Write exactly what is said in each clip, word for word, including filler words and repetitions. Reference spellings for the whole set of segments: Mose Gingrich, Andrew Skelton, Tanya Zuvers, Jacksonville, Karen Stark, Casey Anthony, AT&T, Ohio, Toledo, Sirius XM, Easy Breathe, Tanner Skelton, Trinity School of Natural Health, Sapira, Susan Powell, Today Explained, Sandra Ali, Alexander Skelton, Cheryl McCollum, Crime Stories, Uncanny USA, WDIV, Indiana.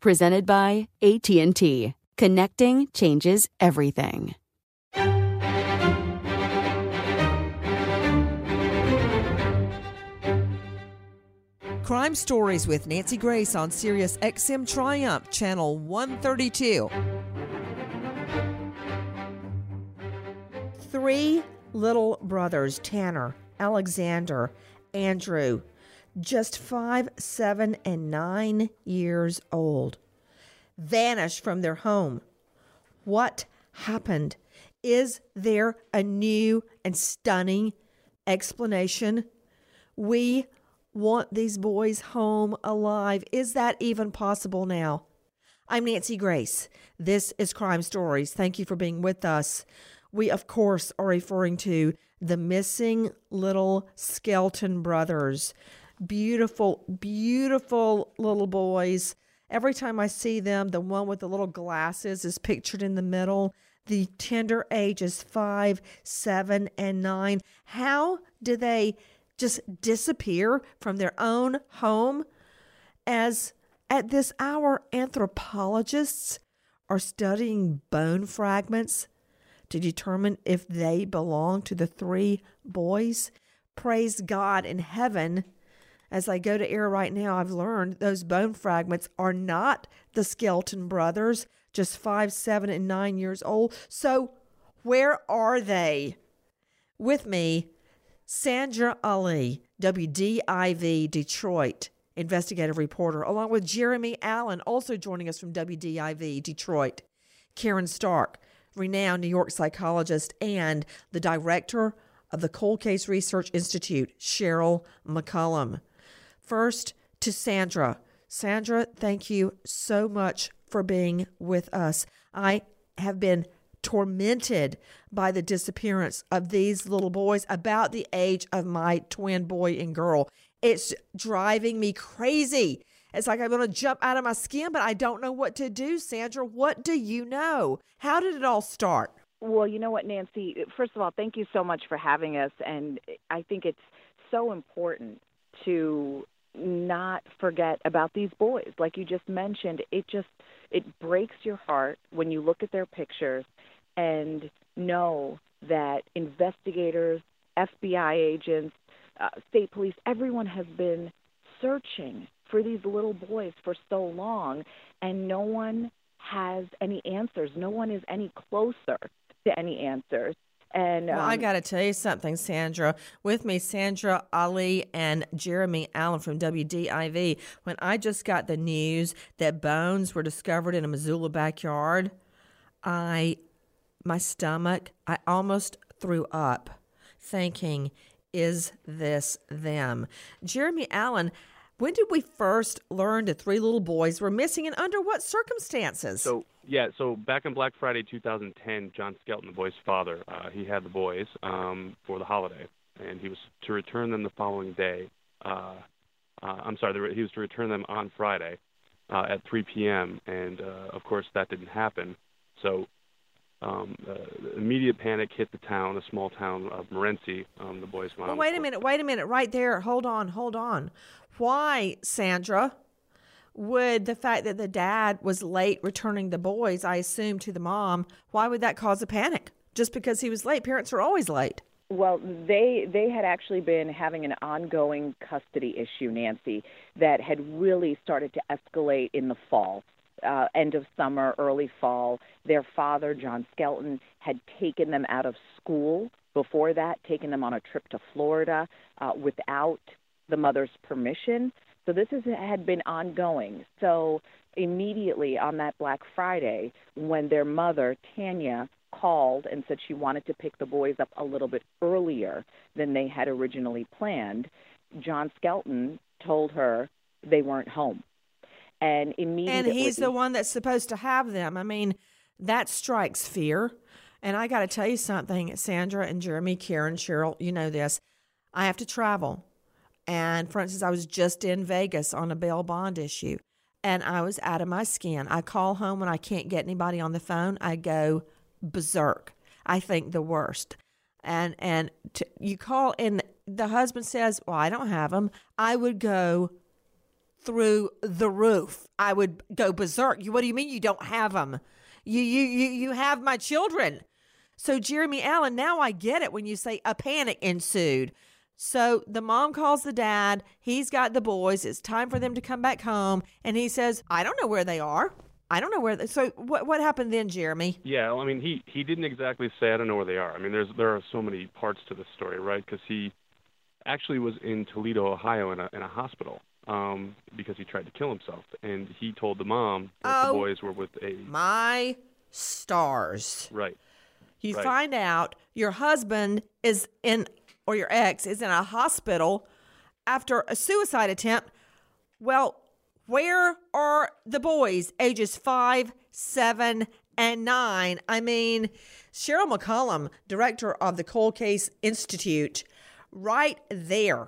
Presented by A T and T. Connecting changes everything. Crime Stories with Nancy Grace on Sirius X M Triumph, Channel one thirty-two. Three little brothers, Tanner, Alexander, Andrew, just five, seven, and nine years old, vanished from their home. What happened? Is there a new and stunning explanation? We want these boys home alive. Is that even possible now? I'm Nancy Grace. This is Crime Stories. Thank you for being with us. We, of course, are referring to the missing little Skelton brothers. Beautiful, beautiful little boys. Every time I see them, the one with the little glasses is pictured in the middle. The tender ages five, seven, and nine. How do they just disappear from their own home? As at this hour, anthropologists are studying bone fragments to determine if they belong to the three boys. Praise God in heaven. As I go to air right now, I've learned those bone fragments are not the Skelton brothers, just five, seven, and nine years old. So where are they? With me, Sandra Ali, W D I V Detroit investigative reporter, along with Jeremy Allen, also joining us from W D I V Detroit, Karen Stark, renowned New York psychologist, and the director of the Cold Case Research Institute, Cheryl McCollum. First, to Sandra. Sandra, thank you so much for being with us. I have been tormented by the disappearance of these little boys about the age of my twin boy and girl. It's driving me crazy. It's like I'm going to jump out of my skin, but I don't know what to do. Sandra, what do you know? How did it all start? Well, you know what, Nancy? First of all, thank you so much for having us. And I think it's so important to not forget about these boys. Like you just mentioned, it just, it breaks your heart when you look at their pictures and know that investigators, F B I agents, uh, state police, everyone has been searching for these little boys for so long, and no one has any answers. No one is any closer to any answers. And um, well, I got to tell you something, Sandra. With me, Sandra Ali and Jeremy Allen from W D I V. When I just got the news that bones were discovered in a Missoula backyard, I, my stomach, I almost threw up, thinking, "Is this them?" Jeremy Allen, when did we first learn that three little boys were missing, and under what circumstances? So yeah, so back on Black Friday two thousand ten, John Skelton, the boys' father, uh, he had the boys um, for the holiday, and he was to return them the following day. Uh, uh, I'm sorry, he was to return them on Friday uh, at three p.m., and, uh, of course, that didn't happen. So um, uh, immediate panic hit the town, a small town of Morenci, um, the boys' mom. Well, wait a minute, wait a minute, right there. Hold on, hold on. Why, Sandra, would the fact that the dad was late returning the boys, I assume, to the mom, why would that cause a panic? Just because he was late? Parents are always late. Well, they they had actually been having an ongoing custody issue, Nancy, that had really started to escalate in the fall, uh, end of summer, early fall. Their father, John Skelton, had taken them out of school before that, taken them on a trip to Florida uh, without the mother's permission. So this is, had been ongoing. So immediately on that Black Friday, when their mother, Tanya, called and said she wanted to pick the boys up a little bit earlier than they had originally planned, John Skelton told her they weren't home. And immediately... And he's the one that's supposed to have them. I mean, that strikes fear. And I got to tell you something, Sandra and Jeremy, Karen, Cheryl, you know this. I have to travel. And, for instance, I was just in Vegas on a bail bond issue, and I was out of my skin. I call home when I can't get anybody on the phone. I go berserk. I think the worst. And and t- you call, and the husband says, well, I don't have them. I would go through the roof. I would go berserk. You, what do you mean you don't have them? You, you, you, you have my children. So, Jeremy Allen, now I get it when you say a panic ensued. So the mom calls the dad. He's got the boys. It's time for them to come back home. And he says, I don't know where they are. I don't know where. They-. So what what happened then, Jeremy? Yeah, well, I mean, he, he didn't exactly say, I don't know where they are. I mean, there's there are so many parts to this story, right? Because he actually was in Toledo, Ohio, in a, in a hospital um, because he tried to kill himself. And he told the mom that oh, the boys were with a... my stars. Right. You right. find out your husband is in... or your ex is in a hospital after a suicide attempt. Well, where are the boys ages five, seven, and nine? I mean, Cheryl McCollum, director of the Cold Case Institute, right there.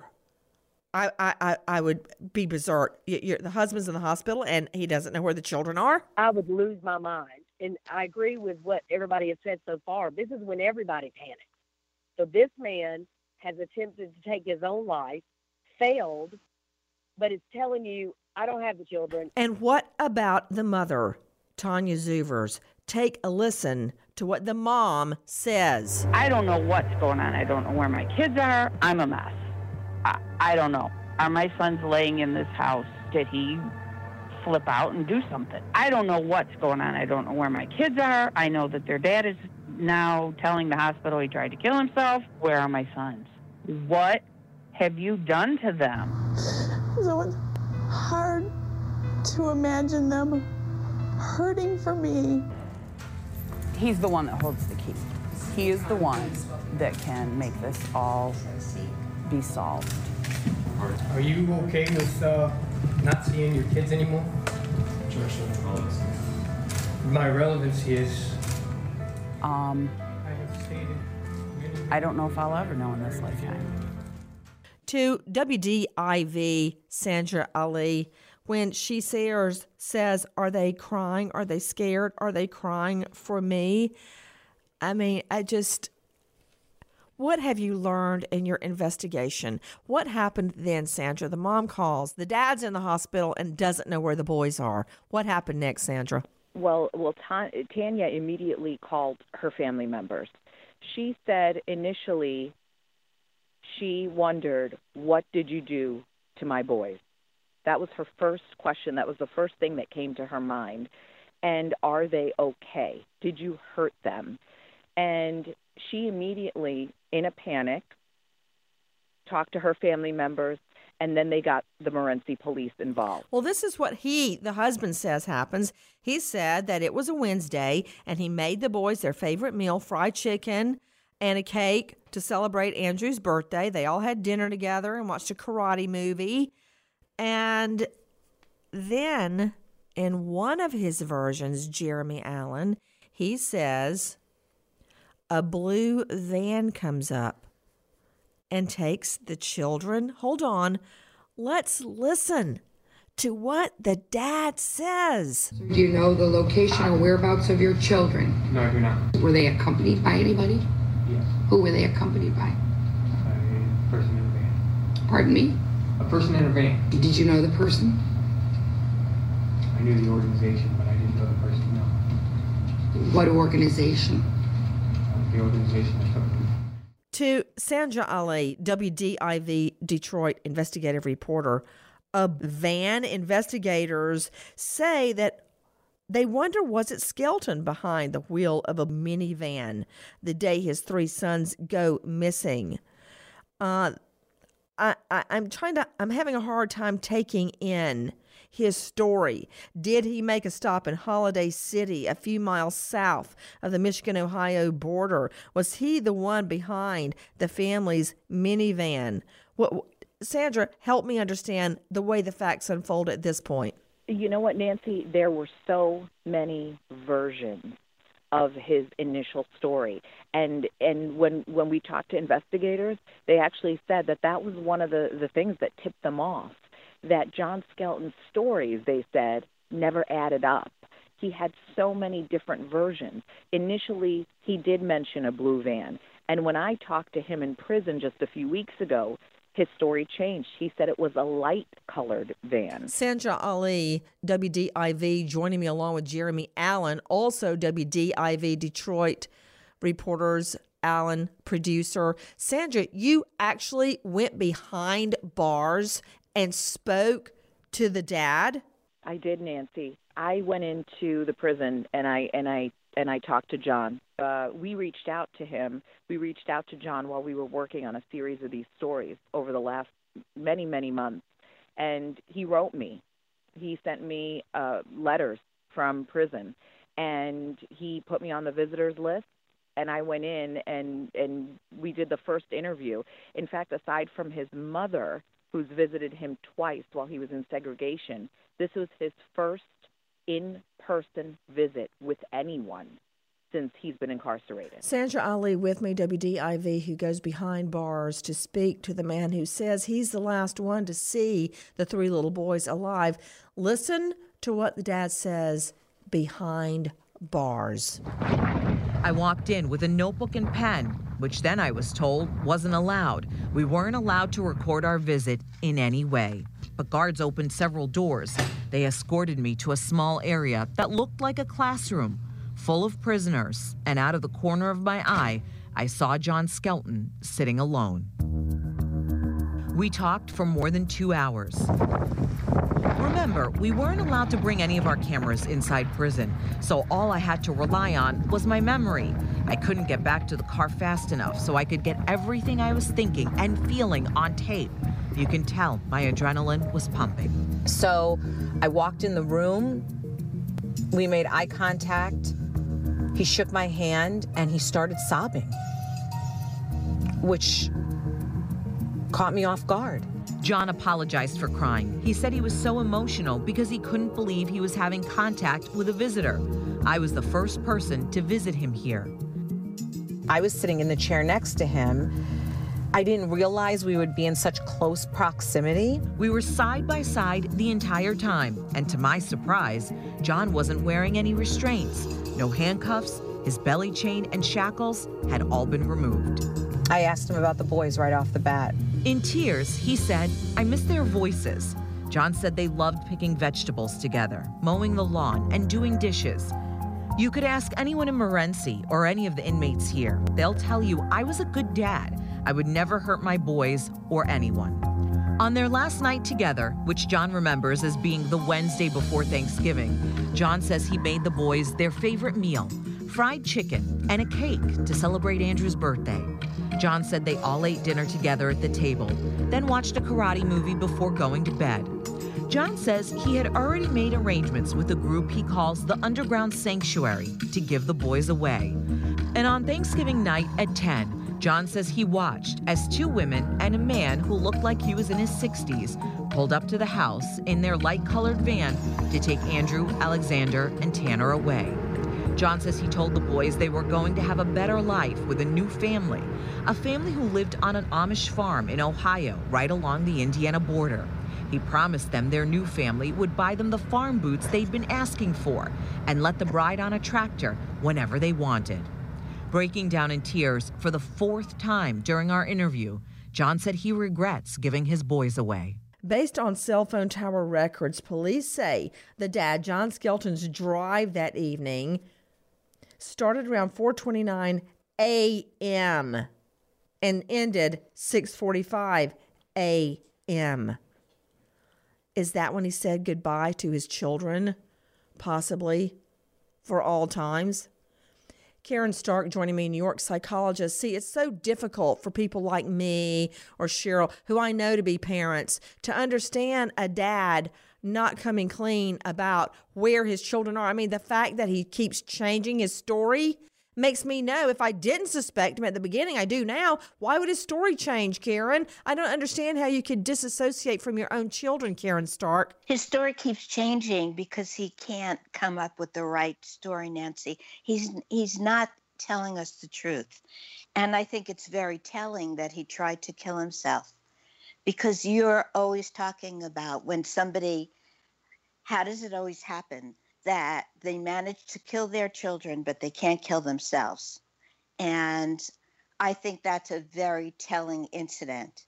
I I, I would be berserk. You're, the husband's in the hospital and he doesn't know where the children are. I would lose my mind. And I agree with what everybody has said so far. This is when everybody panics. So this man has attempted to take his own life, failed, but is telling you, I don't have the children. And what about the mother, Tanya Zuvers? Take a listen to what the mom says. I don't know what's going on. I don't know where my kids are. I'm a mess. I, I don't know. Are my sons laying in this house? Did he flip out and do something? I don't know what's going on. I don't know where my kids are. I know that their dad is now telling the hospital he tried to kill himself. Where are my sons? What have you done to them? So it's hard to imagine them hurting for me. He's the one that holds the key. He is the one that can make this all be solved. Are you okay with uh, not seeing your kids anymore? My relevancy is... Um, I don't know if I'll ever know in this lifetime. To W D I V, Sandra Ali, when she says, says, are they crying? Are they scared? Are they crying for me? I mean, I just, What have you learned in your investigation? What happened then, Sandra? The mom calls, the dad's in the hospital and doesn't know where the boys are. What happened next, Sandra? Well, well, Ta- Tanya immediately called her family members. She said initially she wondered, what did you do to my boys? That was her first question. That was the first thing that came to her mind. And are they okay? Did you hurt them? And she immediately, in a panic, talked to her family members, and then they got the Morenci police involved. Well, this is what he, the husband, says happens. He said that it was a Wednesday, and he made the boys their favorite meal, fried chicken and a cake, to celebrate Andrew's birthday. They all had dinner together and watched a karate movie. And then in one of his versions, Jeremy Allen, he says a blue van comes up and takes the children. Hold on. Let's listen to what the dad says. So do you know the location or whereabouts of your children? No, I do not. Were they accompanied by anybody? Yes. Who were they accompanied by? A person in a van. Pardon me? A person in a van. Did you know the person? I knew the organization, but I didn't know the person, no. What organization? The organization that took me. To Sandra Ali, W D I V Detroit investigative reporter, a van investigators say that they wonder, was it Skelton behind the wheel of a minivan the day his three sons go missing? Uh, I, I, I'm trying to, I'm having a hard time taking in his story. Did he make a stop in Holiday City, a few miles south of the Michigan-Ohio border? Was he the one behind the family's minivan? What, Sandra, help me understand the way the facts unfold at this point. You know what, Nancy? There were so many versions of his initial story. And and when, when we talked to investigators, they actually said that that was one of the, the things that tipped them off, that John Skelton's stories, they said, never added up. He had so many different versions. Initially, he did mention a blue van. And when I talked to him in prison just a few weeks ago, his story changed. He said it was a light-colored van. Sandra Ali, W D I V, joining me along with Jeremy Allen, also W D I V Detroit reporters, Allen, producer. Sandra, you actually went behind bars and spoke to the dad? I did, Nancy. I went into the prison and I and I and I talked to John. Uh, we reached out to him. We reached out to John while we were working on a series of these stories over the last many, many months. And he wrote me. He sent me uh, letters from prison. And he put me on the visitors list. And I went in and, and we did the first interview. In fact, aside from his mother, who's visited him twice while he was in segregation, this was his first in-person visit with anyone since he's been incarcerated. Sandra Ali with me, W D I V, who goes behind bars to speak to the man who says he's the last one to see the three little boys alive. Listen to what the dad says behind bars. I walked in with a notebook and pen, which then I was told wasn't allowed. We weren't allowed to record our visit in any way. But guards opened several doors. They escorted me to a small area that looked like a classroom, full of prisoners, and out of the corner of my eye, I saw John Skelton sitting alone. We talked for more than two hours. Remember, we weren't allowed to bring any of our cameras inside prison, so all I had to rely on was my memory. I couldn't get back to the car fast enough, so I could get everything I was thinking and feeling on tape. You can tell my adrenaline was pumping. So I walked in the room, we made eye contact. He shook my hand and he started sobbing, which caught me off guard. John apologized for crying. He said he was so emotional because he couldn't believe he was having contact with a visitor. I was the first person to visit him here. I was sitting in the chair next to him. I didn't realize we would be in such close proximity. We were side by side the entire time, and to my surprise, John wasn't wearing any restraints. No handcuffs, his belly chain and shackles had all been removed. I asked him about the boys right off the bat. In tears, he said, "I miss their voices." John said they loved picking vegetables together, mowing the lawn, and doing dishes. You could ask anyone in Morenci or any of the inmates here. They'll tell you, I was a good dad. I would never hurt my boys or anyone. On their last night together, which John remembers as being the Wednesday before Thanksgiving, John says he made the boys their favorite meal, fried chicken and a cake to celebrate Andrew's birthday. John said they all ate dinner together at the table, then watched a karate movie before going to bed. John says he had already made arrangements with a group he calls the Underground Sanctuary to give the boys away. And on Thanksgiving night at ten, John says he watched as two women and a man who looked like he was in his sixties pulled up to the house in their light-colored van to take Andrew, Alexander, and Tanner away. John says he told the boys they were going to have a better life with a new family, a family who lived on an Amish farm in Ohio, right along the Indiana border. He promised them their new family would buy them the farm boots they'd been asking for and let them ride on a tractor whenever they wanted. Breaking down in tears for the fourth time during our interview, John said he regrets giving his boys away. Based on cell phone tower records, police say the dad, John Skelton's drive that evening started around four twenty-nine a m and ended six forty-five a m Is that when he said goodbye to his children, possibly, for all times? Karen Stark joining me, New York psychologist. See, it's so difficult for people like me or Cheryl, who I know to be parents, to understand a dad not coming clean about where his children are. I mean, the fact that he keeps changing his story makes me know if I didn't suspect him at the beginning, I do now. Why would his story change, Karen? I don't understand how you could disassociate from your own children, Karen Stark. His story keeps changing because he can't come up with the right story, Nancy. He's he's not telling us the truth. And I think it's very telling that he tried to kill himself, because you're always talking about when somebody, how does it always happen that they manage to kill their children, but they can't kill themselves? And I think that's a very telling incident.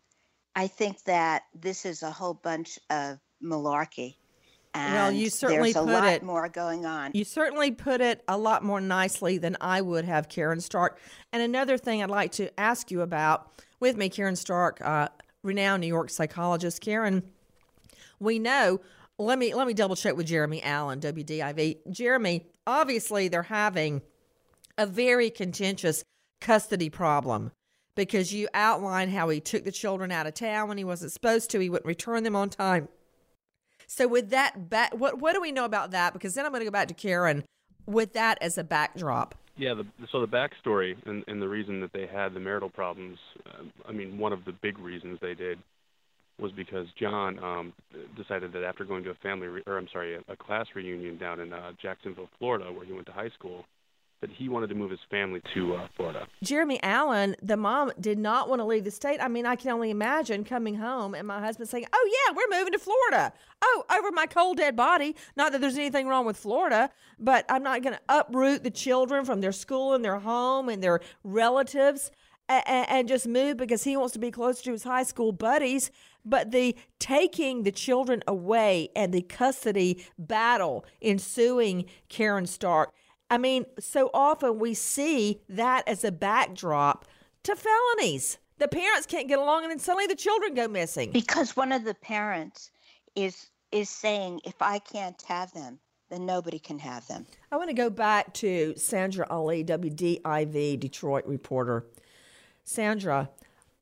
I think that this is a whole bunch of malarkey. And well, you certainly there's a put lot it, more going on. You certainly put it a lot more nicely than I would have, Karen Stark. And another thing I'd like to ask you about, with me, Karen Stark, uh, renowned New York psychologist. Karen, we know, let me let me double check with Jeremy Allen, W D I V. Jeremy, obviously they're having a very contentious custody problem, because you outlined how he took the children out of town when he wasn't supposed to. He wouldn't return them on time. So with that, back, what what do we know about that? Because then I'm going to go back to Karen with that as a backdrop. Yeah, the, so the backstory and, and the reason that they had the marital problems, uh, I mean, one of the big reasons they did was because John um, decided that after going to a family, re- or I'm sorry, a, a class reunion down in uh, Jacksonville, Florida, where he went to high school, that he wanted to move his family to uh, Florida. Jeremy Allen, the mom, did not want to leave the state. I mean, I can only imagine coming home and my husband saying, "Oh, yeah, we're moving to Florida. Oh, over my cold, dead body." Not that there's anything wrong with Florida, but I'm not going to uproot the children from their school and their home and their relatives and, and just move because he wants to be closer to his high school buddies. But the taking the children away and the custody battle ensuing, Karen Stark, I mean, so often we see that as a backdrop to felonies. The parents can't get along, and then suddenly the children go missing. Because one of the parents is is saying, if I can't have them, then nobody can have them. I want to go back to Sandra Ali, W D I V Detroit reporter. Sandra,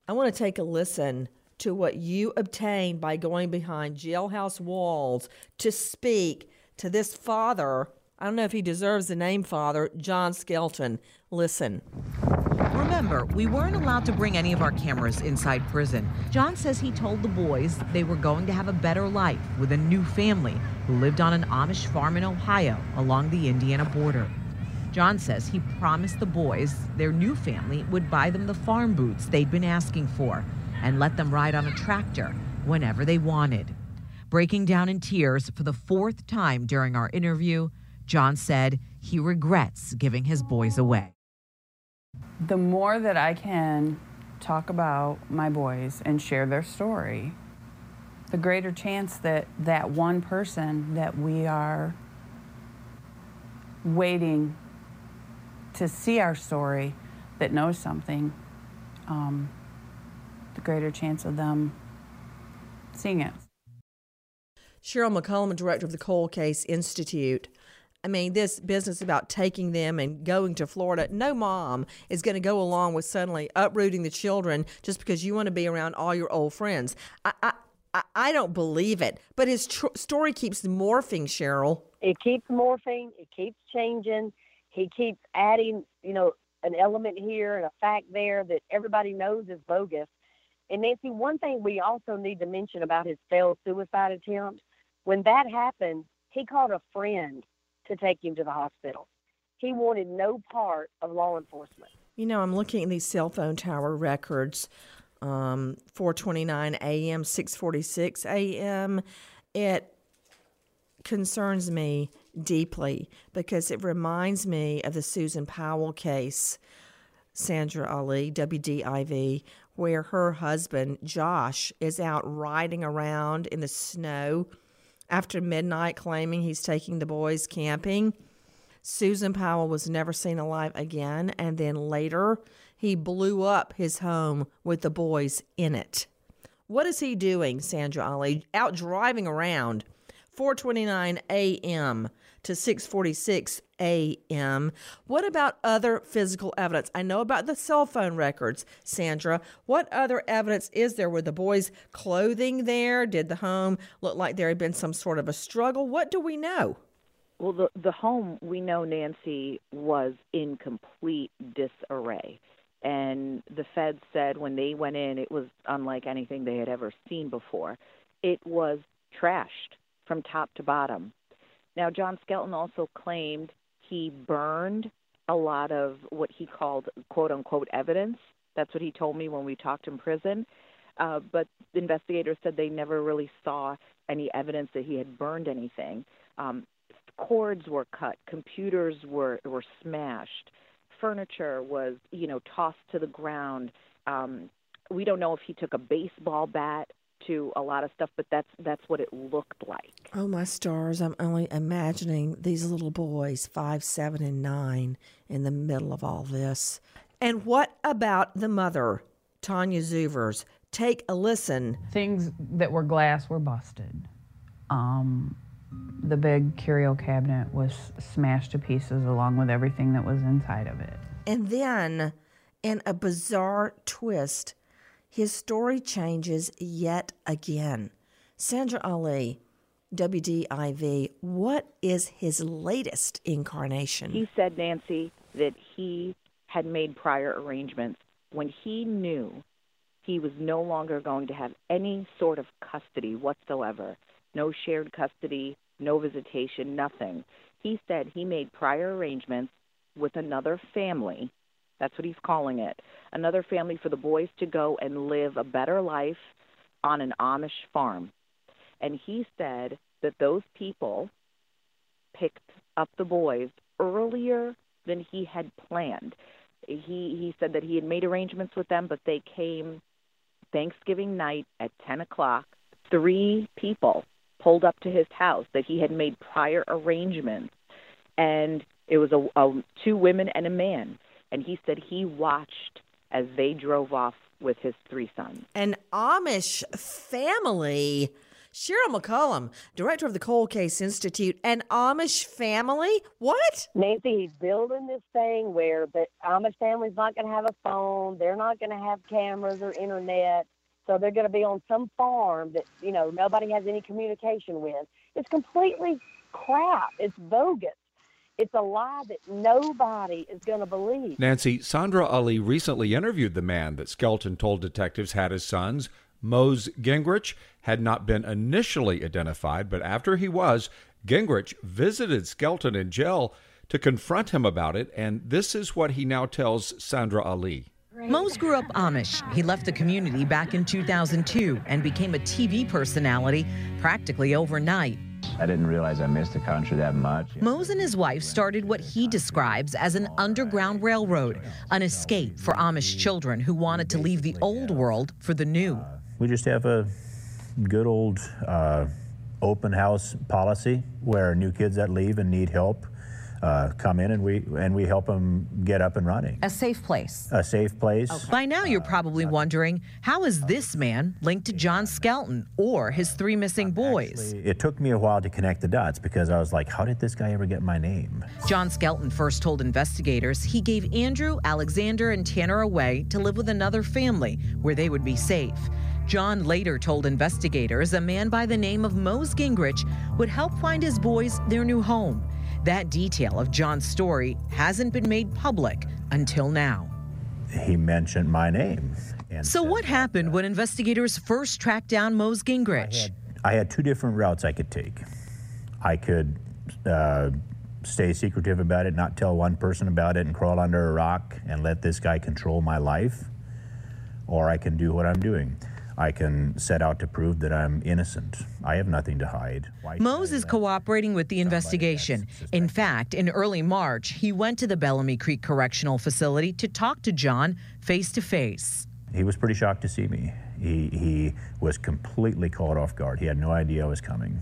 I want to take a listen to what you obtained by going behind jailhouse walls to speak to this father. I don't know if he deserves the name father, John Skelton. Listen. Remember, we weren't allowed to bring any of our cameras inside prison. John says he told the boys they were going to have a better life with a new family who lived on an Amish farm in Ohio along the Indiana border. John says he promised the boys their new family would buy them the farm boots they'd been asking for and let them ride on a tractor whenever they wanted. Breaking down in tears for the fourth time during our interview, John said he regrets giving his boys away. The more that I can talk about my boys and share their story, the greater chance that that one person that we are waiting to see our story that knows something, um, the greater chance of them seeing it. Cheryl McCollum, director of the Cold Case Institute. I mean, this business about taking them and going to Florida, no mom is going to go along with suddenly uprooting the children just because you want to be around all your old friends. I I, I don't believe it. But his tr- story keeps morphing, Cheryl. It keeps morphing. It keeps changing. He keeps adding, you know, an element here and a fact there that everybody knows is bogus. And, Nancy, one thing we also need to mention about his failed suicide attempt, when that happened, he called a friend to take him to the hospital. He wanted no part of law enforcement. You know, I'm looking at these cell phone tower records, um, four twenty-nine a.m., six forty-six a.m. It concerns me deeply because it reminds me of the Susan Powell case, Sandra Ali, W D I V, where her husband, Josh, is out riding around in the snow after midnight claiming he's taking the boys camping. Susan Powell was never seen alive again, and then later he blew up his home with the boys in it. What is he doing, Sandra Ali? Out driving around four twenty-nine a.m. to six forty-six a.m. What about other physical evidence? I know about the cell phone records, Sandra. What other evidence is there? Were the boys' clothing there? Did the home look like there had been some sort of a struggle? What do we know? Well, the, the home, we know, Nancy, was in complete disarray. And the feds said when they went in, it was unlike anything they had ever seen before. It was trashed from top to bottom. Now, John Skelton also claimed he burned a lot of what he called, quote-unquote, evidence. That's what he told me when we talked in prison. Uh, but investigators said they never really saw any evidence that he had burned anything. Um, cords were cut. Computers were, were smashed. Furniture was, you know, tossed to the ground. Um, we don't know if he took a baseball bat to a lot of stuff, but that's that's what it looked like. Oh, my stars. I'm only imagining these little boys, five, seven, and nine, in the middle of all this. And what about the mother, Tanya Zuvers? Take a listen. Things that were glass were busted. Um, the big curio cabinet was smashed to pieces along with everything that was inside of it. And then, in a bizarre twist, his story changes yet again. Sandra Ali, W D I V, what is his latest incarnation? He said, Nancy, that he had made prior arrangements when he knew he was no longer going to have any sort of custody whatsoever, no shared custody, no visitation, nothing. He said he made prior arrangements with another family. That's what he's calling it. Another family for the boys to go and live a better life on an Amish farm. And he said that those people picked up the boys earlier than he had planned. He he said that he had made arrangements with them, but they came Thanksgiving night at ten o'clock. Three people pulled up to his house that he had made prior arrangements. And it was a, a two women and a man. And he said he watched as they drove off with his three sons. An Amish family. Cheryl McCollum, director of the Cold Case Institute. An Amish family? What? Nancy, he's building this thing where the Amish family's not going to have a phone. They're not going to have cameras or internet. So they're going to be on some farm that, you know, nobody has any communication with. It's completely crap. It's bogus. It's a lie that nobody is going to believe. Nancy, Sandra Ali recently interviewed the man that Skelton told detectives had his sons. Mose Gingrich had not been initially identified, but after he was, Gingrich visited Skelton in jail to confront him about it, and this is what he now tells Sandra Ali. Mose grew up Amish. He left the community back in two thousand two and became a T V personality practically overnight. I didn't realize I missed the country that much. Mose and his wife started what he describes as an underground railroad, an escape for Amish children who wanted to leave the old world for the new. We just have a good old uh, open house policy where new kids that leave and need help Uh, come in and we and we help them get up and running. A safe place. A safe place. Okay. By now you're probably wondering, how is this man linked to John Skelton or his three missing boys? Actually, it took me a while to connect the dots because I was like, how did this guy ever get my name? John Skelton first told investigators he gave Andrew, Alexander, and Tanner away to live with another family where they would be safe. John later told investigators a man by the name of Mose Gingrich would help find his boys their new home. That detail of John's story hasn't been made public until now. He mentioned my name. And so what happened when investigators first tracked down Mose Gingrich? I had, I had two different routes I could take. I could uh, stay secretive about it, not tell one person about it, and crawl under a rock and let this guy control my life. Or I can do what I'm doing. I can set out to prove that I'm innocent. I have nothing to hide. Mose is cooperating with the investigation. In fact, in early March, he went to the Bellamy Creek Correctional Facility to talk to John face to face. He was pretty shocked to see me. He, he was completely caught off guard. He had no idea I was coming.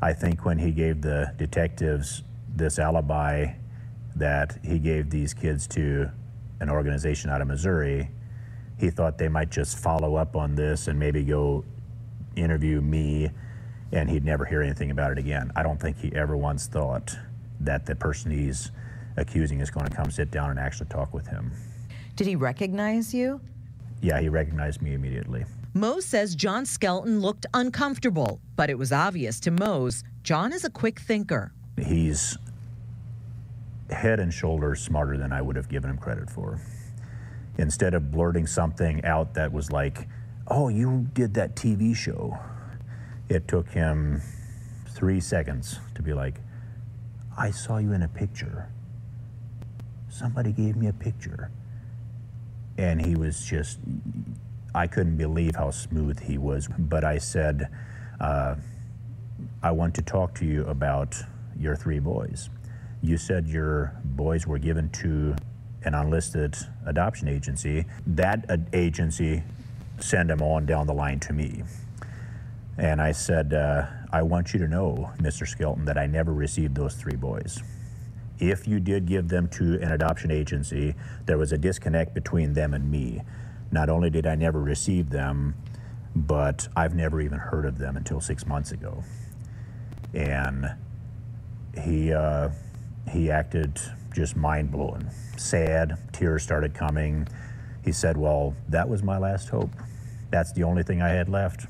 I think when he gave the detectives this alibi that he gave these kids to an organization out of Missouri, he thought they might just follow up on this and maybe go interview me, and he'd never hear anything about it again. I don't think he ever once thought that the person he's accusing is going to come sit down and actually talk with him. Did he recognize you? Yeah, he recognized me immediately. Mose says John Skelton looked uncomfortable, but it was obvious to Mose John is a quick thinker. He's head and shoulders smarter than I would have given him credit for. Instead of blurting something out that was like, oh, you did that T V show, it took him three seconds to be like, I saw you in a picture. Somebody gave me a picture. And he was just, I couldn't believe how smooth he was. But I said, uh, I want to talk to you about your three boys. You said your boys were given to an unlisted adoption agency. That uh, agency sent them on down the line to me. And I said, uh, I want you to know, Mister Skelton, that I never received those three boys. If you did give them to an adoption agency, there was a disconnect between them and me. Not only did I never receive them, but I've never even heard of them until six months ago. And he, uh, he acted just mind-blowing, sad, tears started coming. He said, well, that was my last hope. That's the only thing I had left.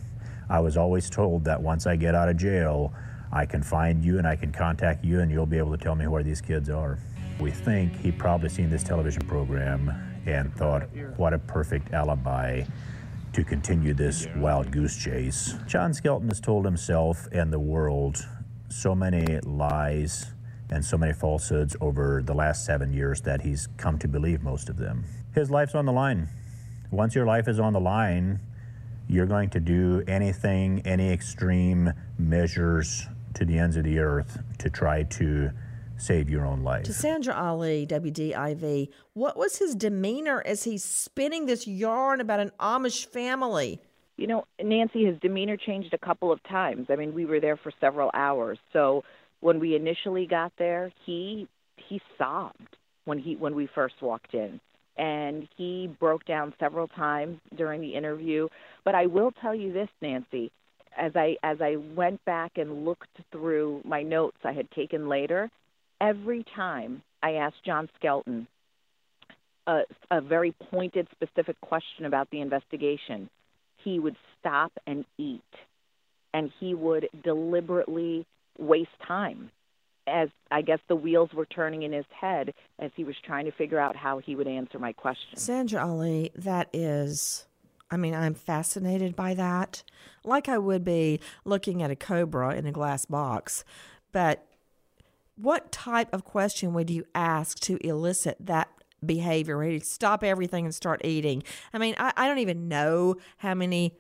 I was always told that once I get out of jail, I can find you and I can contact you and you'll be able to tell me where these kids are. We think he probably seen this television program and thought, what a perfect alibi to continue this wild goose chase. John Skelton has told himself and the world so many lies and so many falsehoods over the last seven years that he's come to believe most of them. His life's on the line. Once your life is on the line, you're going to do anything, any extreme measures to the ends of the earth to try to save your own life. To Sandra Ali, W D I V, what was his demeanor as he's spinning this yarn about an Amish family? You know, Nancy, his demeanor changed a couple of times. I mean, we were there for several hours, so when we initially got there, he he sobbed when he when we first walked in, and he broke down several times during the interview. But I will tell you this, Nancy, as I as I went back and looked through my notes I had taken later, every time I asked John Skelton a, a very pointed, specific question about the investigation, he would stop and eat, and he would deliberately waste time, as I guess the wheels were turning in his head as he was trying to figure out how he would answer my question. Sandra Ali, that is, I mean, I'm fascinated by that. Like I would be looking at a cobra in a glass box. But what type of question would you ask to elicit that behavior? Stop everything and start eating. I mean, I, I don't even know how many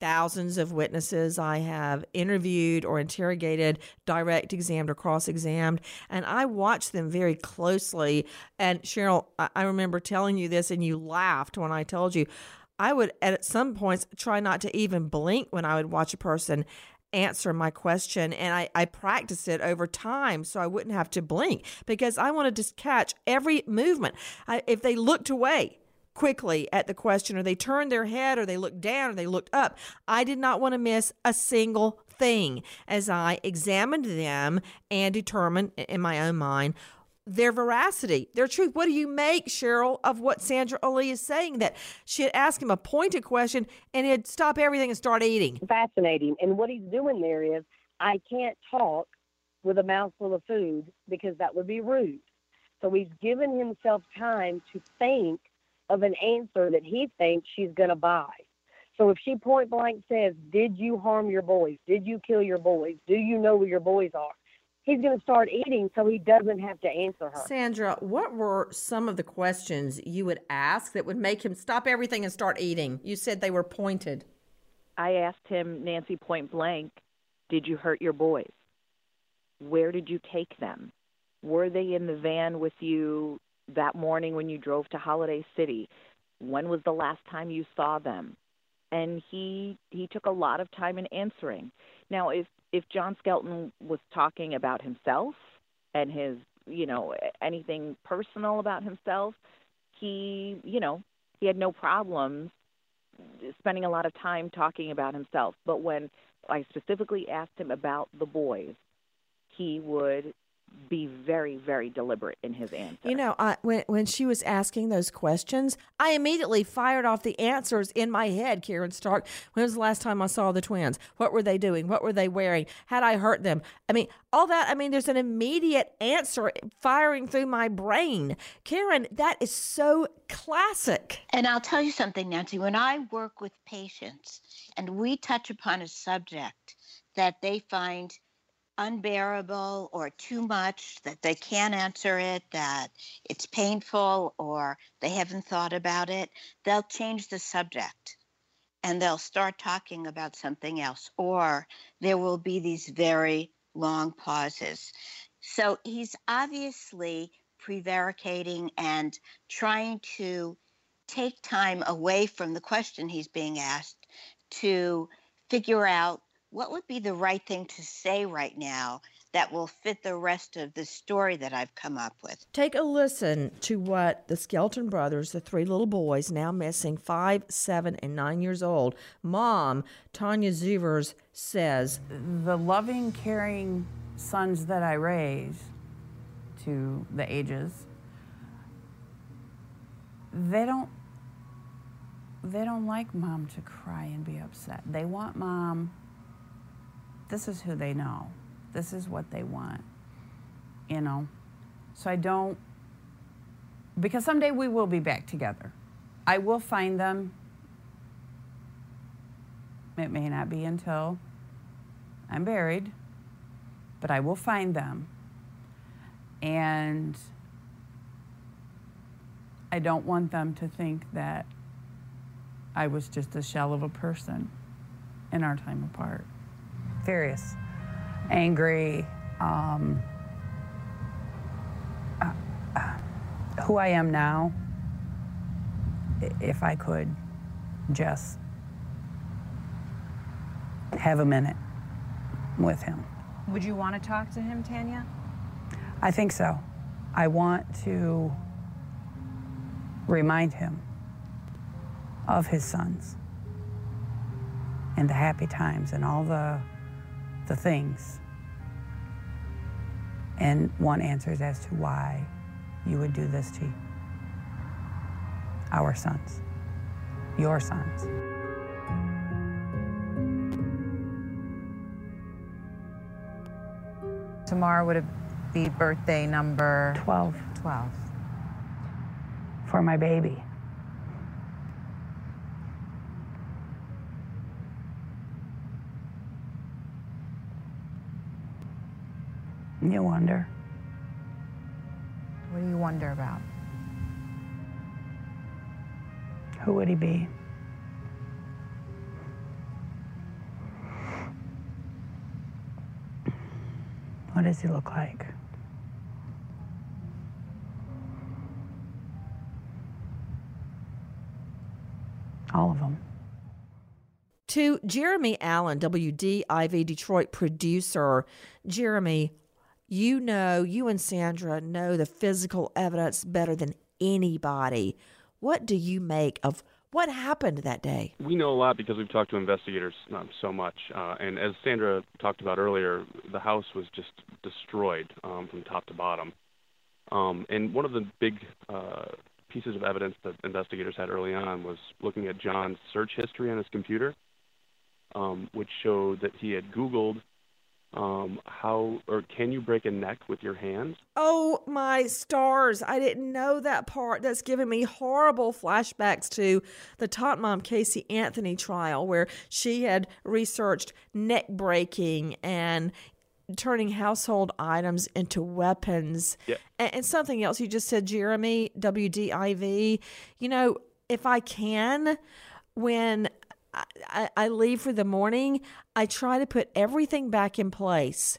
thousands of witnesses I have interviewed or interrogated, direct examined or cross-examined, and I watched them very closely. And Cheryl, I remember telling you this and you laughed when I told you, I would at some points try not to even blink when I would watch a person answer my question, and I, I practice it over time so I wouldn't have to blink because I want to just catch every movement. I, if they looked away quickly at the question, or they turned their head, or they looked down, or they looked up, I did not want to miss a single thing as I examined them and determined in my own mind their veracity, their truth. What do you make, Cheryl, of what Sandra Ali is saying, that she'd ask him a pointed question and he'd stop everything and start eating? Fascinating. And what he's doing there is, I can't talk with a mouthful of food because that would be rude. So he's given himself time to think of an answer that he thinks she's going to buy. So if she point blank says, did you harm your boys? Did you kill your boys? Do you know where your boys are? He's going to start eating so he doesn't have to answer her. Sandra, what were some of the questions you would ask that would make him stop everything and start eating? You said they were pointed. I asked him, Nancy, point blank, did you hurt your boys? Where did you take them? Were they in the van with you that morning when you drove to Holiday City? When was the last time you saw them? And he he took a lot of time in answering. Now, if if John Skelton was talking about himself and his, you know, anything personal about himself, he, you know, he had no problems spending a lot of time talking about himself. But when I specifically asked him about the boys, he would be very, very deliberate in his answer. You know, I, when when she was asking those questions, I immediately fired off the answers in my head, Karen Stark. When was the last time I saw the twins? What were they doing? What were they wearing? Had I hurt them? I mean, all that. I mean, there's an immediate answer firing through my brain. Karen, that is so classic. And I'll tell you something, Nancy. When I work with patients and we touch upon a subject that they find unbearable or too much, that they can't answer it, that it's painful or they haven't thought about it, they'll change the subject and they'll start talking about something else, or there will be these very long pauses. So he's obviously prevaricating and trying to take time away from the question he's being asked to figure out what would be the right thing to say right now that will fit the rest of the story that I've come up with. Take a listen to what the Skelton brothers, the three little boys now missing, five, seven, and nine years old, mom, Tanya Zuvers, says. The loving, caring sons that I raise to the ages, they don't, they don't like mom to cry and be upset. They want mom. This is who they know. This is what they want, you know? So I don't, because someday we will be back together. I will find them. It may not be until I'm buried, but I will find them. And I don't want them to think that I was just a shell of a person in our time apart. Furious, angry, um, uh, uh, who I am now, if I could just have a minute with him. Would you want to talk to him, Tanya? I think so. I want to remind him of his sons and the happy times and all the the things. And one answers as to why you would do this to our sons, your sons. Tomorrow would be birthday number? twelve. twelve. For my baby. You wonder. What do you wonder about? Who would he be? What does he look like? All of them. To Jeremy Allen, W D I V Detroit producer. Jeremy, you know, you and Sandra know the physical evidence better than anybody. What do you make of what happened that day? We know a lot because we've talked to investigators um, so much. Uh, and as Sandra talked about earlier, the house was just destroyed um, from top to bottom. Um, and one of the big uh, pieces of evidence that investigators had early on was looking at John's search history on his computer. Um, which showed that he had Googled um, how or can you break a neck with your hands? Oh, my stars. I didn't know that part. That's giving me horrible flashbacks to the Tot Mom Casey Anthony trial where she had researched neck breaking and turning household items into weapons. Yep. And, and something else you just said, Jeremy, W D I V. You know, if I can, when I, I leave for the morning, I try to put everything back in place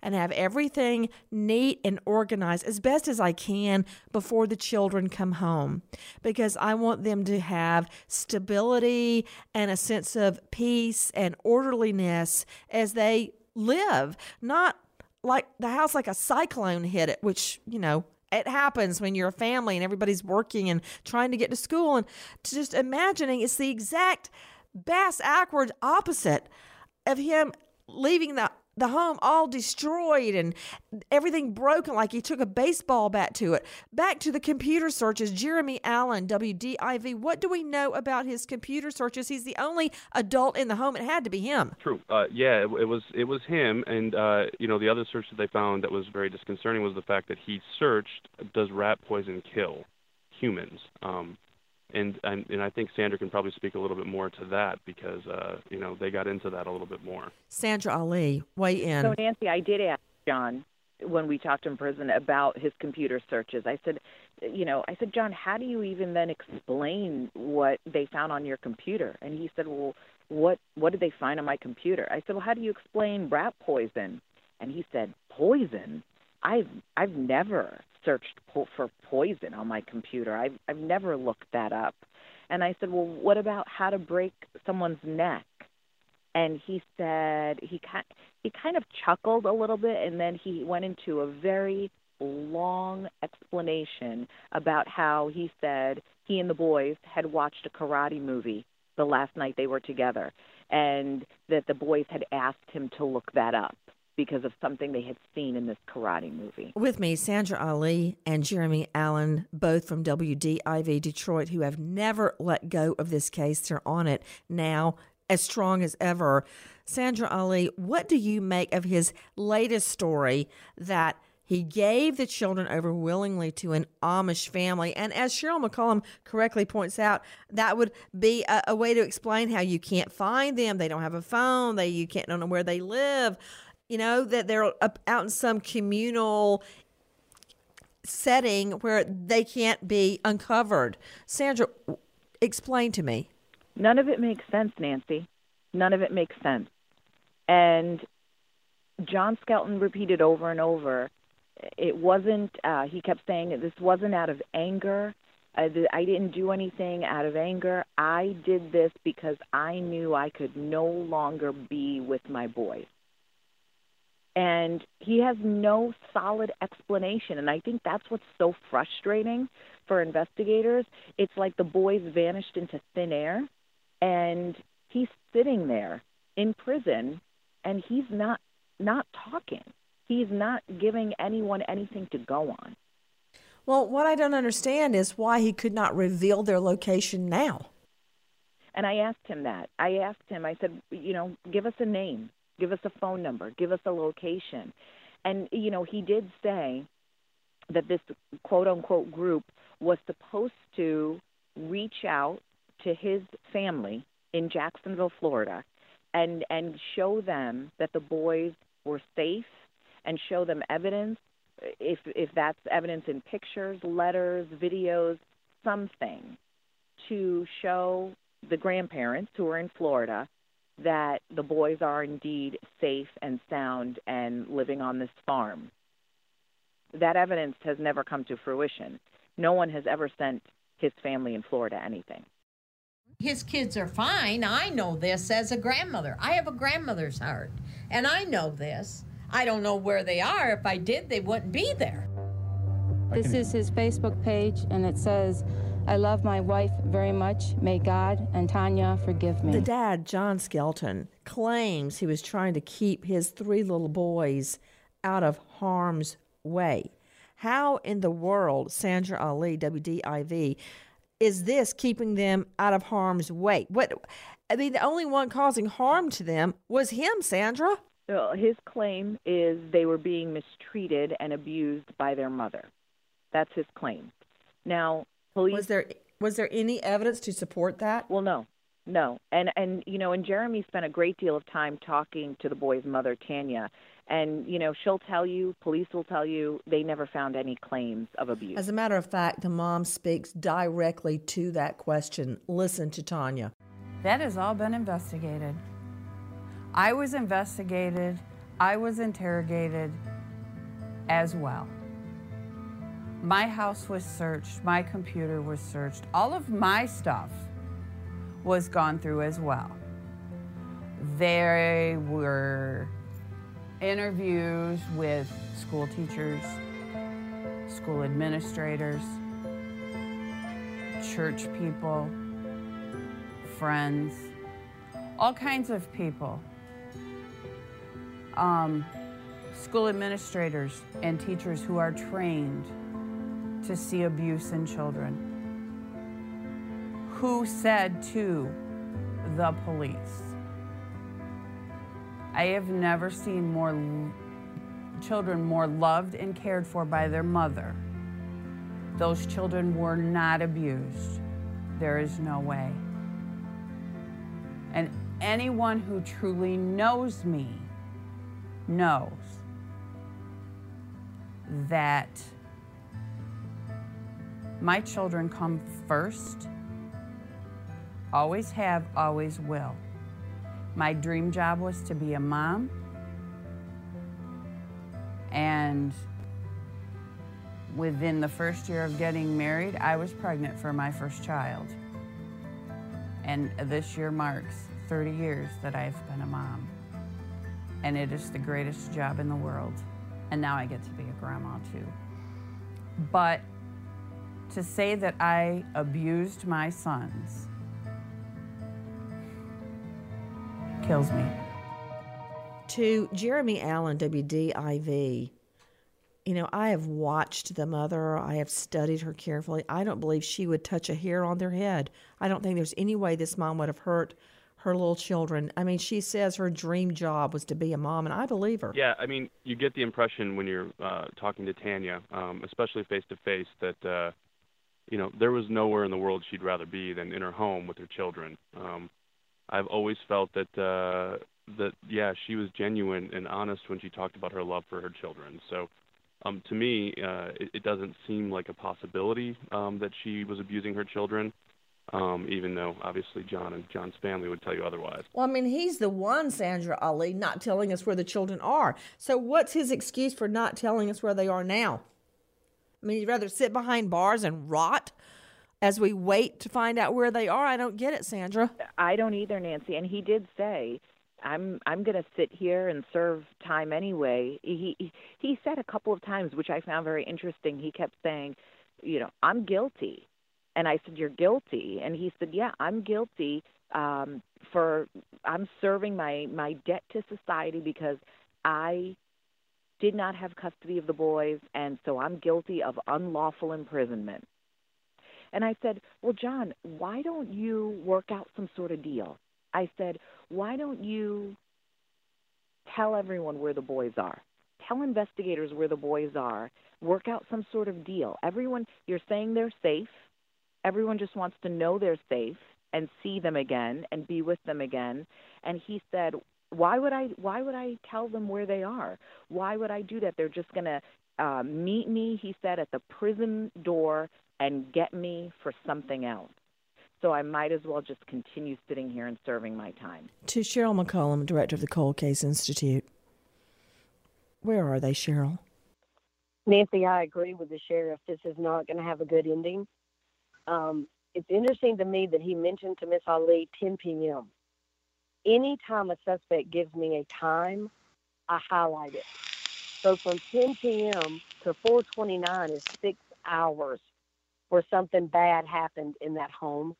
and have everything neat and organized as best as I can before the children come home, because I want them to have stability and a sense of peace and orderliness as they live, not like the house like a cyclone hit it, which, you know, it happens when you're a family and everybody's working and trying to get to school. And just imagining it's the exact bass-ackward opposite of him leaving the, the home all destroyed and everything broken like he took a baseball bat to it. Back to the computer searches. Jeremy Allen, W D I V, what do we know about his computer searches? He's the only adult in the home. It had to be him. True. Uh, yeah, it, it was it was him. And, uh, you know, the other search that they found that was very disconcerting was the fact that he searched, does rat poison kill humans? Um And, and and I think Sandra can probably speak a little bit more to that because, uh, you know, they got into that a little bit more. Sandra Ali, weigh in. So, Nancy, I did ask John when we talked in prison about his computer searches. I said, you know, I said, John, how do you even then explain what they found on your computer? And he said, well, what, what did they find on my computer? I said, well, how do you explain rat poison? And he said, poison? I've I've never searched po- for poison on my computer. I've I've never looked that up. And I said, well, what about how to break someone's neck? And he said he kind he kind of chuckled a little bit, and then he went into a very long explanation about how he said he and the boys had watched a karate movie the last night they were together, and that the boys had asked him to look that up because of something they had seen in this karate movie. With me, Sandra Ali and Jeremy Allen, both from W D I V Detroit, who have never let go of this case. They're on it now, as strong as ever. Sandra Ali, what do you make of his latest story that he gave the children over willingly to an Amish family? And as Cheryl McCollum correctly points out, that would be a, a way to explain how you can't find them. They don't have a phone. They you can't don't know where they live. You know, that they're up out in some communal setting where they can't be uncovered. Sandra, explain to me. None of it makes sense, Nancy. None of it makes sense. And John Skelton repeated over and over, it wasn't, uh, he kept saying, this wasn't out of anger. I didn't do anything out of anger. I did this because I knew I could no longer be with my boys. And he has no solid explanation. And I think that's what's so frustrating for investigators. It's like the boys vanished into thin air, and he's sitting there in prison, and he's not not talking. He's not giving anyone anything to go on. Well, what I don't understand is why he could not reveal their location now. And I asked him that. I asked him, I said, you know, give us a name. Give us a phone number. Give us a location. And, you know, he did say that this quote-unquote group was supposed to reach out to his family in Jacksonville, Florida, and, and show them that the boys were safe and show them evidence, if, if that's evidence in pictures, letters, videos, something, to show the grandparents who were in Florida that the boys are indeed safe and sound and living on this farm. That evidence has never come to fruition. No one has ever sent his family in Florida anything. His kids are fine. I know this as a grandmother. I have a grandmother's heart, and I know this. I don't know where they are. If I did, they wouldn't be there. This is his Facebook page, and it says, "I love my wife very much. May God and Tanya forgive me." The dad, John Skelton, claims he was trying to keep his three little boys out of harm's way. How in the world, Sandra Ali, W D I V, is this keeping them out of harm's way? What, I mean, the only one causing harm to them was him, Sandra. So his claim is they were being mistreated and abused by their mother. That's his claim. Now, police... Was there was there any evidence to support that? Well, no, no. And, and you know, and Jeremy spent a great deal of time talking to the boy's mother, Tanya, and, you know, she'll tell you, police will tell you, they never found any claims of abuse. As a matter of fact, the mom speaks directly to that question. Listen to Tanya. That has all been investigated. I was investigated. I was interrogated as well. My house was searched. My computer was searched. All of my stuff was gone through as well. There were interviews with school teachers, school administrators, church people, friends, all kinds of people. Um, school administrators and teachers who are trained to see abuse in children, who said to the police, I have never seen more children more loved and cared for by their mother. Those children were not abused. There is no way. And anyone who truly knows me knows that my children come first, always have, always will. My dream job was to be a mom, and within the first year of getting married, I was pregnant for my first child. And this year marks thirty years that I've been a mom, and it is the greatest job in the world. And now I get to be a grandma too. But to say that I abused my sons kills me. To Jeremy Allen, W D I V, you know, I have watched the mother. I have studied her carefully. I don't believe she would touch a hair on their head. I don't think there's any way this mom would have hurt her little children. I mean, she says her dream job was to be a mom, and I believe her. Yeah, I mean, you get the impression when you're uh, talking to Tanya, um, especially face-to-face, that, uh, you know, there was nowhere in the world she'd rather be than in her home with her children. Um, I've always felt that, uh, that, yeah, she was genuine and honest when she talked about her love for her children. So, um, to me, uh, it, it doesn't seem like a possibility um, that she was abusing her children. Um, even though, obviously, John and John's family would tell you otherwise. Well, I mean, he's the one, Sandra Ali, not telling us where the children are. So what's his excuse for not telling us where they are now? I mean, he'd rather sit behind bars and rot as we wait to find out where they are. I don't get it, Sandra. I don't either, Nancy. And he did say, I'm I'm going to sit here and serve time anyway. He He said a couple of times, which I found very interesting, he kept saying, you know, I'm guilty. And I said, you're guilty. And he said, yeah, I'm guilty um, for, I'm serving my, my debt to society because I did not have custody of the boys, and so I'm guilty of unlawful imprisonment. And I said, well, John, why don't you work out some sort of deal? I said, why don't you tell everyone where the boys are? Tell investigators where the boys are. Work out some sort of deal. Everyone, you're saying they're safe. Everyone just wants to know they're safe and see them again and be with them again. And he said, why would I why would I tell them where they are? Why would I do that? They're just going to uh, meet me, he said, at the prison door and get me for something else. so I might as well just continue sitting here and serving my time. To Cheryl McCollum, director of the Cold Case Institute. Where are they, Cheryl? Nancy, I agree with the sheriff. This is not going to have a good ending. Um, it's interesting to me that he mentioned to Miss Ali ten p.m. Anytime a suspect gives me a time, I highlight it. So from ten p.m. to four twenty-nine is six hours where something bad happened in that home.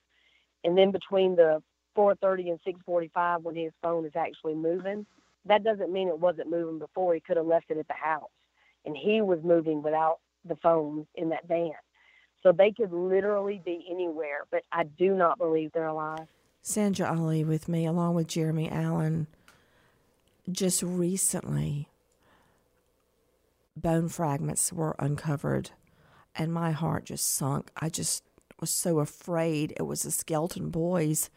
And then between the four thirty and six forty-five when his phone is actually moving, that doesn't mean it wasn't moving before. He could have left it at the house. And he was moving without the phone in that van. So they could literally be anywhere, but I do not believe they're alive. Sandra Ali with me, along with Jeremy Allen. Just recently, bone fragments were uncovered, and my heart just sunk. I just was so afraid it was the Skelton boys.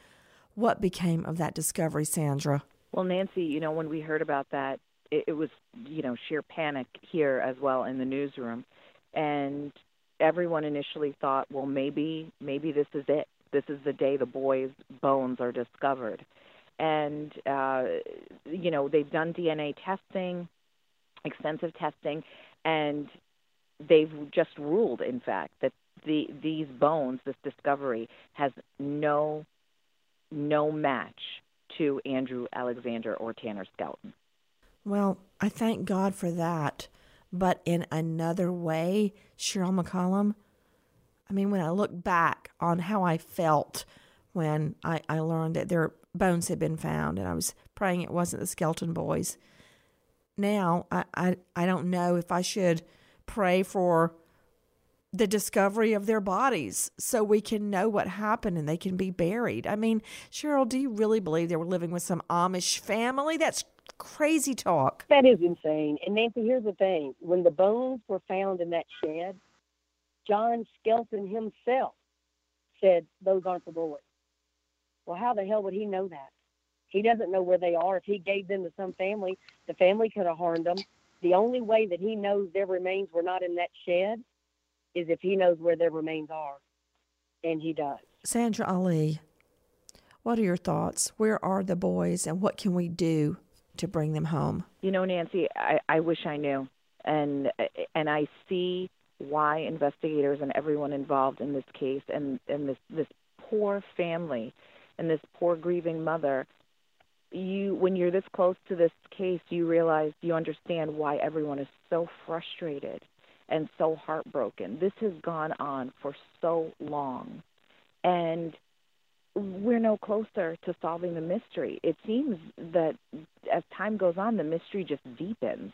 What became of that discovery, Sandra? Well, Nancy, you know, when we heard about that, it was, you know, sheer panic here as well in the newsroom. And everyone initially thought, well, maybe maybe this is it. This is the day the boys' bones are discovered. And, uh, you know, they've done D N A testing, extensive testing, and they've just ruled, in fact, that the these bones, this discovery, has no no match to Andrew Alexander or Tanner Skelton. Well, I thank God for that. But in another way, Cheryl McCollum, I mean, when I look back on how I felt when I, I learned that their bones had been found and I was praying it wasn't the Skelton boys, now I, I, I don't know if I should pray for the discovery of their bodies so we can know what happened and they can be buried. I mean, Cheryl, do you really believe they were living with some Amish family? That's crazy talk. That is insane. And Nancy, here's the thing. When the bones were found in that shed, John Skelton himself said, those aren't the boys. Well, how the hell would he know that? He doesn't know where they are. If he gave them to some family, the family could have harmed them. The only way that he knows their remains were not in that shed is if he knows where their remains are. And he does. Sandra Ali, what are your thoughts? Where are the boys and what can we do to bring them home? You know, Nancy, I, I wish I knew. And and I see why investigators and everyone involved in this case and, and this, this poor family and this poor grieving mother, you when you're this close to this case, you realize, you understand why everyone is so frustrated and so heartbroken. This has gone on for so long. And we're no closer to solving the mystery. It seems that as time goes on, the mystery just deepens,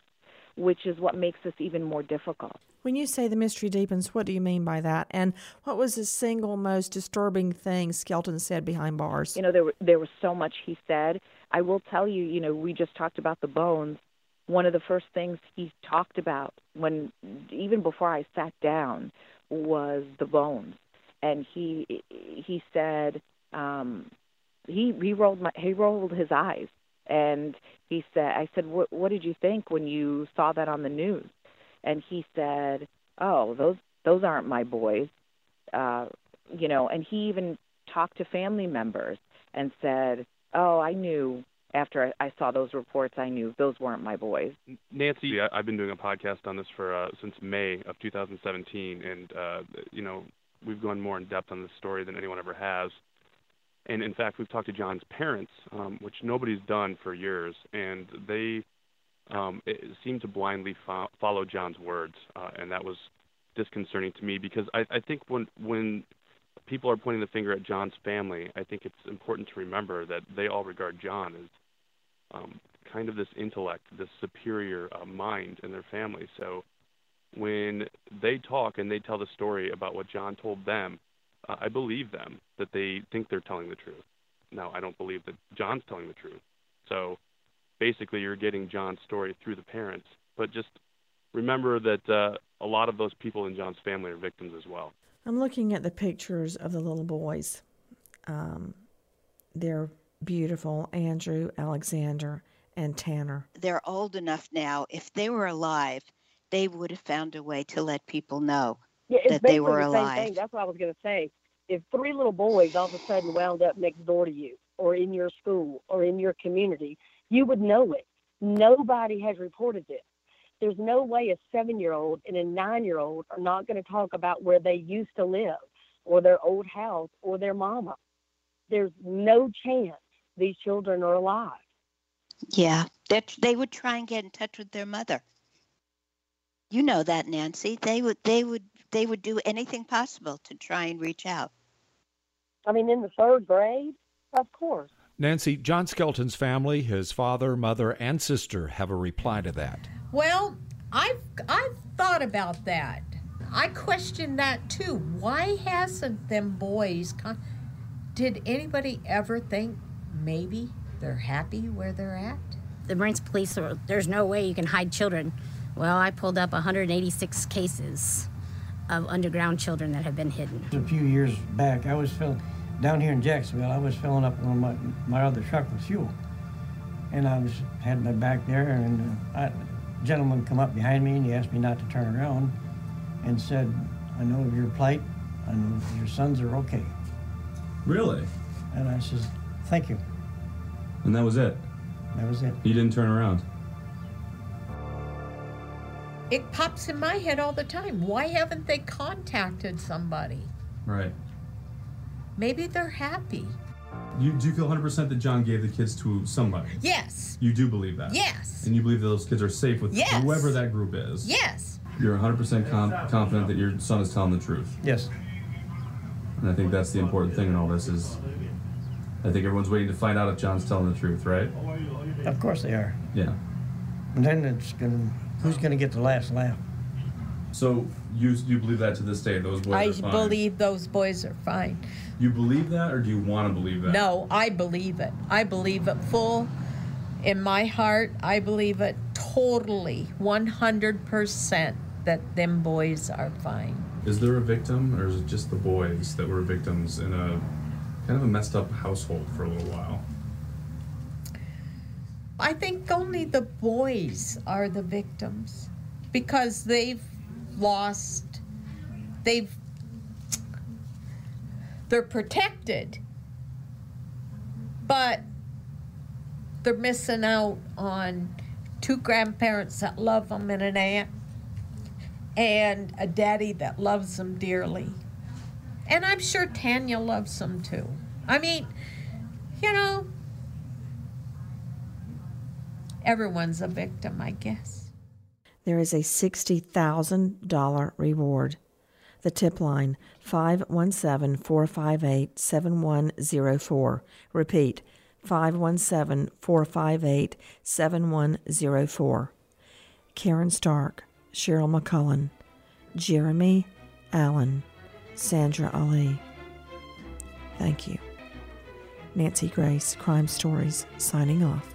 which is what makes this even more difficult. When you say the mystery deepens, what do you mean by that? And what was the single most disturbing thing Skelton said behind bars? You know, there, were, there was so much he said. I will tell you, you know, we just talked about the bones. One of the first things he talked about, when even before I sat down, was the bones. And he he said... Um, he he rolled my he rolled his eyes, and he said, "I said, what, what did you think when you saw that on the news?" And he said, "Oh, those those aren't my boys," uh, you know. And he even talked to family members and said, "Oh, I knew after I, I saw those reports, I knew those weren't my boys." Nancy, I, I've been doing a podcast on this for uh, since May of two thousand seventeen, and uh, you know, we've gone more in depth on this story than anyone ever has. And, in fact, we've talked to John's parents, um, which nobody's done for years, and they um, seem to blindly fo- follow John's words, uh, and that was disconcerting to me because I, I think when when people are pointing the finger at John's family, I think it's important to remember that they all regard John as um, kind of this intellect, this superior uh, mind in their family. So when they talk and they tell the story about what John told them, I believe them, that they think they're telling the truth. Now, I don't believe that John's telling the truth. So basically you're getting John's story through the parents. But just remember that uh, a lot of those people in John's family are victims as well. I'm looking at the pictures of the little boys. Um, they're beautiful, Andrew, Alexander, and Tanner. They're old enough now. If they were alive, they would have found a way to let people know. Yeah, it's that they were the alive. Same thing. That's what I was going to say. if three little boys all of a sudden wound up next door to you or in your school or in your community, you would know it. Nobody has reported this. There's no way a seven-year-old and a nine-year-old are not going to talk about where they used to live or their old house or their mama. There's no chance these children are alive. Yeah, that they would try and get in touch with their mother. You know that, Nancy. They would, they would, they would do anything possible to try and reach out. I mean, in the third grade, of course. Nancy, John Skelton's family, his father, mother, and sister, have a reply to that. Well, I've I've thought about that. I question that too. Why hasn't them boys? Con- Did anybody ever think maybe they're happy where they're at? The Morenci police, are, there's no way you can hide children. Well, I pulled up one hundred eighty-six cases of underground children that have been hidden. A few years back, I was filling, down here in Jacksonville, I was filling up one of my, my other truck with fuel. And I was had my back there, and I, a gentleman come up behind me, and he asked me not to turn around and said, I know your plight, I know your sons are okay. Really? And I says, thank you. And that was it? That was it. You didn't turn around? It pops in my head all the time. Why haven't they contacted somebody? Right. Maybe they're happy. You do feel one hundred percent that John gave the kids to somebody? Yes. You do believe that? Yes. And you believe that those kids are safe with yes. whoever that group is? Yes. You're one hundred percent com- confident that your son is telling the truth? Yes. And I think that's the important thing in all this is, I think everyone's waiting to find out if John's telling the truth, right? Of course they are. Yeah. And then it's gonna, who's gonna get the last laugh? So you you believe that to this day, those boys I are fine? I believe those boys are fine. You believe that, or do you want to believe that? No, I believe it. I believe it full in my heart. I believe it totally, one hundred percent that them boys are fine. Is there a victim, or is it just the boys that were victims in a kind of a messed up household for a little while? I think only the boys are the victims because they've lost, they've, they're protected, but they're missing out on two grandparents that love them and an aunt. And a daddy that loves them dearly. And I'm sure Tanya loves them too. I mean, you know, everyone's a victim, I guess. There is a sixty thousand dollars reward. The tip line, five one seven, four five eight, seven one zero four. Repeat, five one seven, four five eight, seven one zero four. Karen Stark, Cheryl McCollum, Jeremy Allen, Sandra Ali. Thank you. Nancy Grace, Crime Stories, signing off.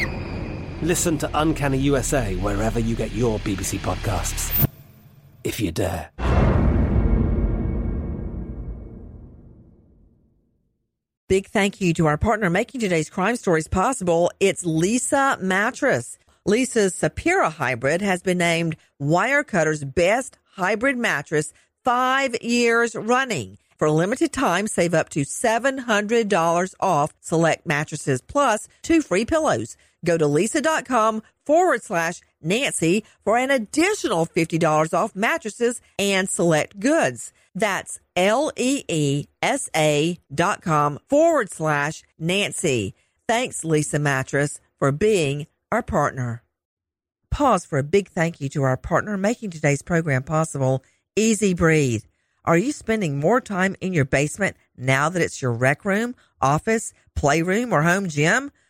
screamed. Listen to Uncanny U S A wherever you get your B B C podcasts, if you dare. Big thank you to our partner making today's Crime Stories possible. It's Leesa Mattress. Leesa's Sapira Hybrid has been named Wirecutter's best hybrid mattress five years running. For a limited time, save up to seven hundred dollars off select mattresses plus two free pillows. Go to Leesa.com forward slash Nancy for an additional fifty dollars off mattresses and select goods. That's L-E-E-S-A dot com forward slash Nancy. Thanks, Leesa Mattress, for being our partner. Pause for a big thank you to our partner making today's program possible, Easy Breathe. Are you spending more time in your basement now that it's your rec room, office, playroom, or home gym?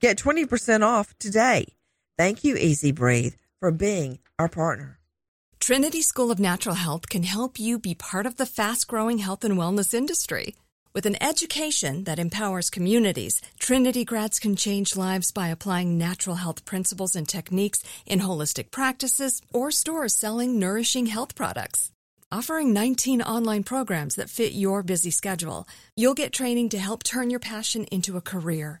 Get twenty percent off today. Thank you, Easy Breathe, for being our partner. Trinity School of Natural Health can help you be part of the fast-growing health and wellness industry. With an education that empowers communities, Trinity grads can change lives by applying natural health principles and techniques in holistic practices or stores selling nourishing health products. Offering nineteen online programs that fit your busy schedule, you'll get training to help turn your passion into a career.